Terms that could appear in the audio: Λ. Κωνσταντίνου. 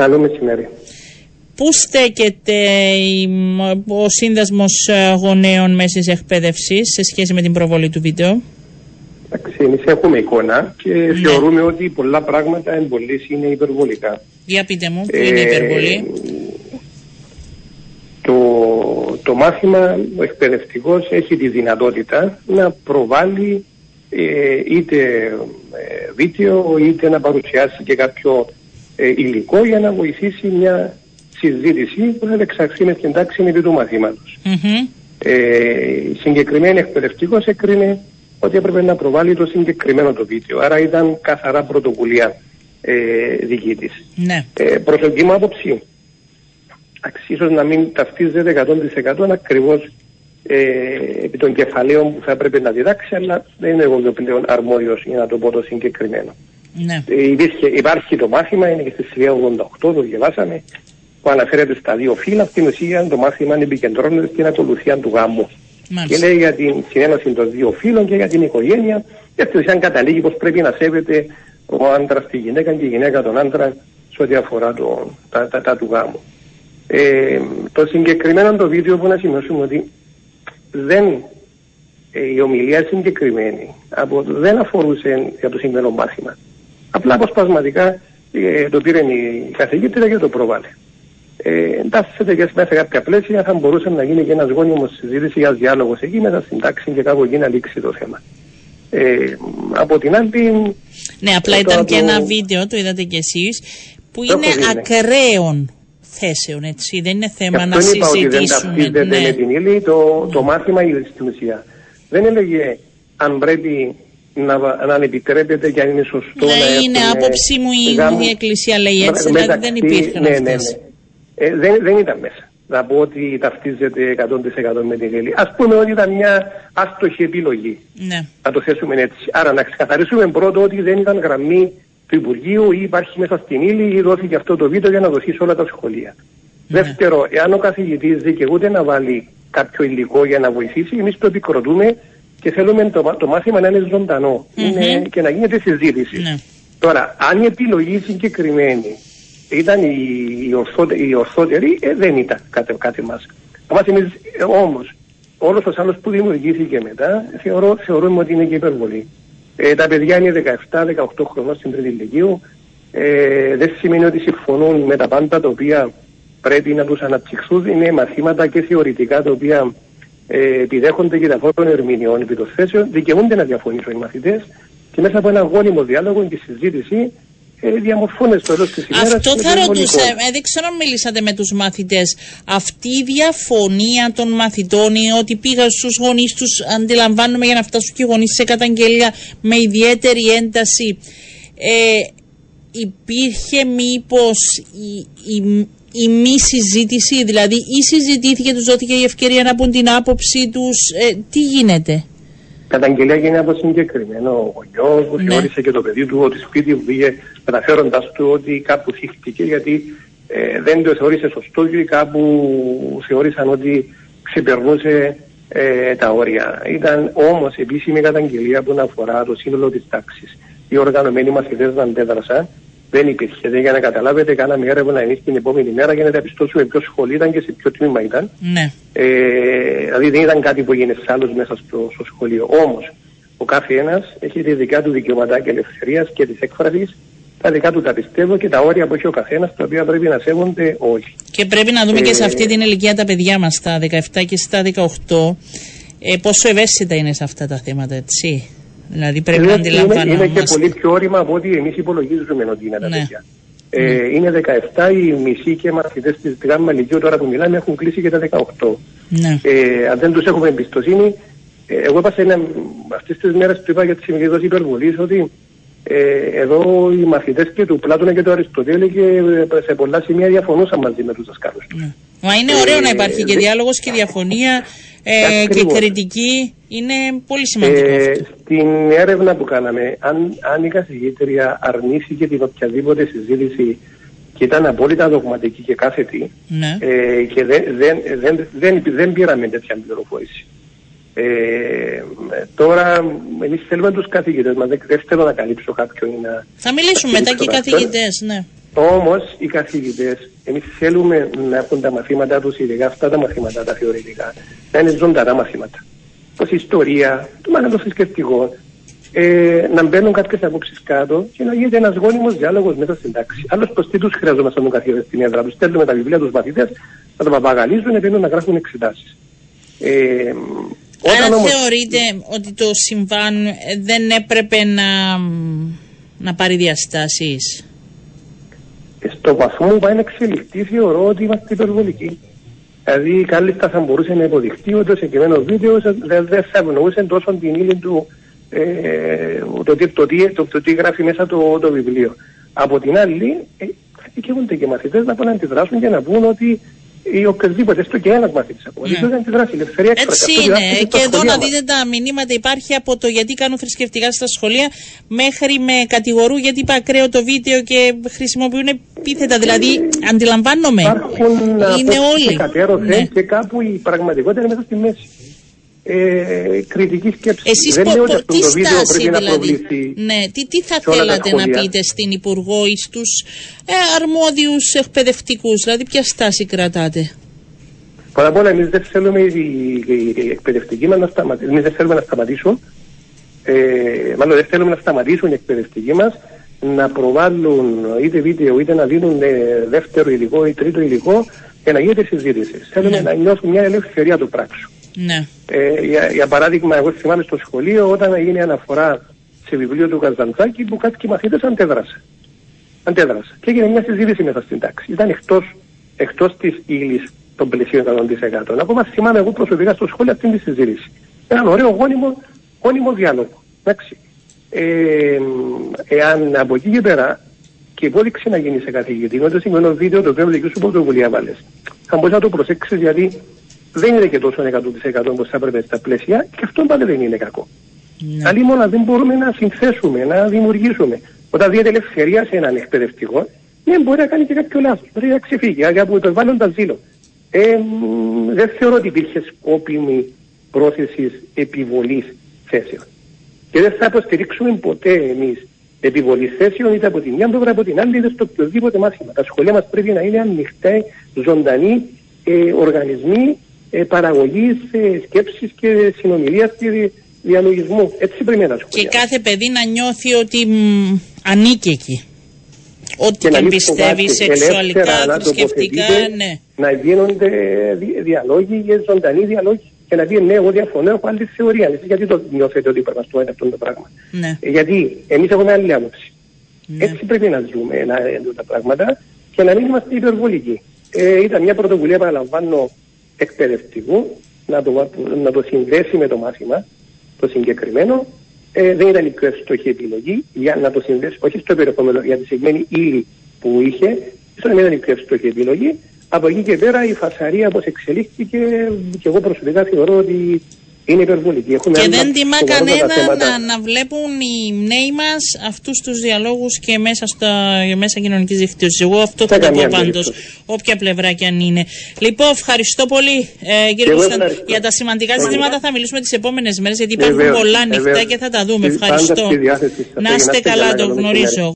Καλό μεσημέρι. Πού στέκεται ο σύνδεσμος γονέων μέσης εκπαίδευσης σε σχέση με την προβολή του βίντεο? Εμείς έχουμε εικόνα και θεωρούμε ότι πολλά πράγματα εν πολλής είναι υπερβολικά. Για πείτε μου, πού είναι υπερβολή? Το μάθημα, ο εκπαιδευτικός έχει τη δυνατότητα να προβάλλει είτε βίντεο είτε να παρουσιάσει και κάποιο υλικό για να βοηθήσει μια συζήτηση που θα δεξαχθεί με την τάξη επί του μαθήματος. Συγκεκριμένα εκπαιδευτικός έκρινε ότι έπρεπε να προβάλλει το συγκεκριμένο το βίντεο. Άρα ήταν καθαρά πρωτοβουλία δική της. Ναι. Προσωπική μου άποψη, ίσως να μην ταυτίζεται 100% ακριβώς επί των κεφαλαίων που θα έπρεπε να διδάξει, αλλά δεν είναι εγώ πλέον αρμόδιος για να το πω το συγκεκριμένο. Ναι. Υπάρχει το μάθημα, είναι και στη σελίδα 88, το διαβάσαμε, που αναφέρεται στα δύο φύλλα. Στην ουσία το μάθημα επικεντρώνεται στην ακολουθία του γάμου. Μάλιστα. Και λέει για την συνένωση των δύο φύλων και για την οικογένεια. Και στην ουσία καταλήγει πως πρέπει να σέβεται ο άντρας τη γυναίκα και η γυναίκα τον άντρα σε ό,τι αφορά τα του γάμου. Το συγκεκριμένο το βίντεο που να σημειώσουμε ότι η ομιλία συγκεκριμένη δεν αφορούσε για το συγκεκριμένο μάθημα. Απλά αποσπασματικά το πήρε η καθηγήτρια και το προβάλλε. Εντάσσεται και μέσα κάποια πλαίσια, θα μπορούσε να γίνει και ένας γόνιμος συζήτηση για διάλογος εκεί, μετά συντάξει και κάπου εκεί να λήξει το θέμα. Από την άλλη... Ναι, απλά ήταν και ένα βίντεο, το είδατε κι εσείς, που είναι ακραίων θέσεων, έτσι, δεν είναι θέμα να συζητήσουμε. Δεν είπα με την ύλη, το μάθημα ύλη στην ουσία. Δεν έλεγε αν πρέπει... να επιτρέπεται και αν είναι σωστό να έχουμε... είναι άποψη μου η Εκκλησία λέει έτσι, δηλαδή δεν υπήρχαν αυτές. Δεν ήταν μέσα. Να πω ότι ταυτίζεται 100% με την Λέλη. Ας πούμε ότι ήταν μια άστοχη επιλογή. Ναι. Να το θέσουμε έτσι. Άρα να ξεκαθαρίσουμε πρώτο ότι δεν ήταν γραμμή του Υπουργείου ή υπάρχει μέσα στην ύλη ή δόθηκε αυτό το βίντεο για να δοθεί σε όλα τα σχολεία. Ναι. Δεύτερο, εάν ο καθηγητής δικαιούται να βάλει κάποιο υλικό για να βοηθήσει, εμείς το επικροτούμε και θέλουμε το μάθημα να είναι ζωντανό και να γίνεται συζήτηση. Ναι. Τώρα, αν η επιλογή συγκεκριμένη ήταν η ορθότερη, δεν ήταν κάτι μας. Όμως, όλος ο άλλος που δημιουργήθηκε μετά, θεωρούμε ότι είναι και υπερβολή. Τα παιδιά είναι 17-18 χρονών στην τρίτη ηλικίου. Δεν σημαίνει ότι συμφωνούν με τα πάντα τα οποία πρέπει να τους αναπτυχθούν. Είναι μαθήματα και θεωρητικά τα οποία... επιδέχονται και διαφόρων ερμηνεών επί των θέσεων, δικαιούνται να διαφωνήσουν οι μαθητές και μέσα από ένα γόνιμο διάλογο και συζήτηση διαμορφώνεται στο τέλος της ημέρας. Αυτό θα ρωτούσα, δεν ξέρω αν μιλήσατε με τους μαθητές. Αυτή η διαφωνία των μαθητών είναι ότι πήγαν στους γονείς τους, αντιλαμβάνομαι, για να φτάσουν και οι γονείς σε καταγγελία με ιδιαίτερη ένταση. Υπήρχε μήπως η μη συζήτηση, δηλαδή ή συζητήθηκε, τους δόθηκε η ευκαιρία να πούν την άποψή τους, τι γίνεται? Καταγγελία γίνεται από συγκεκριμένο γονιό που θεώρησε και το παιδί του ότι σπίτι που πήγε μεταφέροντας του ότι κάπου θύχτηκε γιατί δεν το θεώρησε σωστό και κάπου θεώρησαν ότι ξεπερνούσε τα όρια. Ήταν όμως επίσημη καταγγελία που αφορά το σύνολο της τάξης. Οι οργανωμένοι μαθητές δεν αντέδρασαν. Δεν υπήρχε. Για να καταλάβετε, κάναμε έρευνα εμείς την επόμενη μέρα για να διαπιστώσουμε ποιο σχολείο ήταν και σε ποιο τμήμα ήταν. Ναι. Δηλαδή δεν ήταν κάτι που έγινε σε άλλους μέσα στο σχολείο. Όμως, ο κάθε ένας έχει τη δικά του δικαιώματα και ελευθερίας και της έκφρασης, τα δικά του τα πιστεύω και τα όρια που έχει ο καθένας, τα οποία πρέπει να σέβονται όλοι. Και πρέπει να δούμε και σε αυτή την ηλικία τα παιδιά μας, στα 17 και στα 18, πόσο ευαίσθητα είναι σε αυτά τα θέματα, έτσι. Δηλαδή πρέπει να αντιλαμβανόμαστε. Είναι και πολύ πιο όρημα από ό,τι εμείς υπολογίζουμε ότι είναι τα παιδιά. Είναι 17 οι μισοί και μαθητές της Γάμμα Λυκείου τώρα που μιλάμε έχουν κλείσει και τα 18. Ναι. Αν δεν τους έχουμε εμπιστοσύνη, εγώ είπα αυτές τις μέρες που είπα για τη συμμετοχή υπερβολής ότι εδώ οι μαθητές και του Πλάτωνα και του Αριστοτέλη και σε πολλά σημεία διαφωνούσαν μαζί με τους δασκάλους τους. Ναι. Μα είναι ωραίο να υπάρχει και διάλογος και διαφωνία και κριτική. Είναι πολύ σημαντικό αυτό. Στην έρευνα που κάναμε, αν η καθηγήτρια αρνήθηκε την οποιαδήποτε συζήτηση και ήταν απόλυτα δογματική και κάθετη, και δεν πήραμε τέτοια πληροφόρηση. Τώρα, εμείς θέλουμε τους καθηγητές μας, δεν θέλω να καλύψω κάποιον. Θα μιλήσουμε μετά και οι καθηγητές, Όμως οι καθηγητές, εμείς θέλουμε να έχουν τα μαθήματά τους, ειδικά αυτά τα μαθήματα τα θεωρητικά, να είναι ζωντανά μαθήματα. Όπως η ιστορία, το μάθημα των θρησκευτικών, να μπαίνουν κάποιες απόψεις κάτω και να γίνεται ένας γόνιμος διάλογος μέσα στην τάξη. Άλλως προς τι τους χρειαζόμαστε τον καθηγητή στην έδρα, τους στέλνουμε τα βιβλία τους μαθητές, να τα παπαγαλίζουν επειδή να γράφουν εξετάσεις. Άρα όμως... θεωρείτε ότι το συμβάν δεν έπρεπε να πάρει διαστάσεις? Στο βαθμό που πάει να εξελιχθεί, θεωρώ ότι είμαστε υπερβολικοί. Δηλαδή, κάλλιστα θα μπορούσε να υποδειχτεί ότι το συγκεκριμένο βίντεο δεν θα ευνοούσε τόσο την ύλη του, το τι γράφει μέσα το βιβλίο. Από την άλλη, δικαιούνται και μαθητές να πάνε να αντιδράσουν και να πούν ότι ή οποιοδήποτε, έστω και ένας μαθητής ακόμα. Ναι. Δεν αντιδράσει, ελευθερία έκφρασης. Έτσι είναι. Και εδώ να δείτε τα μηνύματα, υπάρχει από το γιατί κάνουν θρησκευτικά στα σχολεία μέχρι με κατηγορούν γιατί είπα ακραίο το βίντεο και χρησιμοποιούν επίθετα. Δηλαδή, αντιλαμβάνομαι. Είναι όλοι. Ναι. Και κάπου η πραγματικότητα είναι μέσα στη μέση. Κριτική σκέψη. Εσείς δεν λέω ότι το βίντεο πρέπει να προβληθεί. Ναι, τι θα θέλατε να πείτε στην Υπουργό ή στους αρμόδιους εκπαιδευτικούς, δηλαδή ποια στάση κρατάτε? Πρώτα απ' όλα, εμείς δεν θέλουμε οι εκπαιδευτικοί μας να σταματήσουν. Εμείς δεν θέλουμε να σταματήσουν. Μάλλον δεν θέλουμε να σταματήσουν οι εκπαιδευτικοί μας να προβάλλουν είτε βίντεο είτε να δίνουν δεύτερο υλικό ή τρίτο υλικό και να γίνεται συζήτηση. Θέλουμε να νιώσουν μια ελευθερία του πράξου. Ναι. Για παράδειγμα, εγώ θυμάμαι στο σχολείο όταν έγινε αναφορά σε βιβλίο του Καζαντζάκη που κάποιοι μαθητές αντέδρασε. Και έγινε μια συζήτηση μέσα στην τάξη. Ήταν εκτός της ύλης των πλαισίων 100%. Ακόμα θυμάμαι εγώ προσωπικά στο σχολείο αυτή τη συζήτηση. Έναν ωραίο γόνιμο διάλογο. Εάν από εκεί και πέρα και υπόδειξη να γίνει σε καθηγητή, είναι το συγκεκριμένο βίντεο το οποίο με δική σου πρωτοβουλία βάλες. Θα μπορείς να το προσέξεις γιατί. Δεν είναι και τόσο 100% όπως θα έπρεπε στα πλαίσια και αυτό πάντα δεν είναι κακό. Αλλή μόνο δεν μπορούμε να συνθέσουμε, να δημιουργήσουμε. Όταν δίνεται ελευθερία σε έναν εκπαιδευτικό, δεν μπορεί να κάνει και κάποιο λάθος. Μπορεί να ξεφύγει, από υπερβάλλοντα ζήλο. Δεν θεωρώ ότι υπήρχε σκόπιμη πρόθεση επιβολής θέσεων. Και δεν θα υποστηρίξουμε ποτέ εμείς επιβολής θέσεων, είτε από τη μια πλευρά, από την άλλη, είτε στο οποιοδήποτε μάθημα. Τα σχολεία μας πρέπει να είναι ανοιχτά, ζωντανοί οργανισμοί. Παραγωγής, σκέψης και συνομιλίας και διαλογισμού. Έτσι πρέπει να τα σχολεία. Και κάθε παιδί να νιώθει ότι ανήκει εκεί. Ό,τι και πιστεύει σεξουαλικά, θρησκευτικά, ναι. Να γίνονται διαλόγοι και ζωντανοί διαλόγοι. Και να πει ναι, εγώ διαφωνώ, έχω άλλη θεωρία. Εσείς γιατί το νιώθετε ότι πρέπει να στο είναι αυτό το πράγμα? Ναι. Γιατί εμείς έχουμε άλλη άποψη. Ναι. Έτσι πρέπει να ζούμε τα πράγματα και να μην είμαστε υπερβολικοί. Ήταν μια πρωτοβουλία, παραλαμβάνω, εκπαιδευτικού, να το συνδέσει με το μάθημα το συγκεκριμένο. Δεν ήταν η πιο εύστοχη επιλογή για να το συνδέσει, όχι στο περιεχόμενο, για τη συγκεκριμένη ύλη που είχε, δεν ήταν η πιο εύστοχη επιλογή. Από εκεί και πέρα η φασαρία όπως εξελίχθηκε και εγώ προσωπικά θεωρώ ότι είναι υπερβολική. Και δεν τιμά κανέναν να βλέπουν οι νέοι μας αυτούς τους διαλόγους και μέσα στα μέσα κοινωνικής δικτύωσης. Εγώ αυτό θα το πω πάντως, όποια πλευρά κι αν είναι. Λοιπόν, ευχαριστώ πολύ κύριε Κωνσταντίνου. Για τα σημαντικά ζητήματα θα μιλήσουμε τις επόμενες μέρες, γιατί υπάρχουν πολλά ανοιχτά και θα τα δούμε. Ευχαριστώ. Να είστε καλά, το γνωρίζω.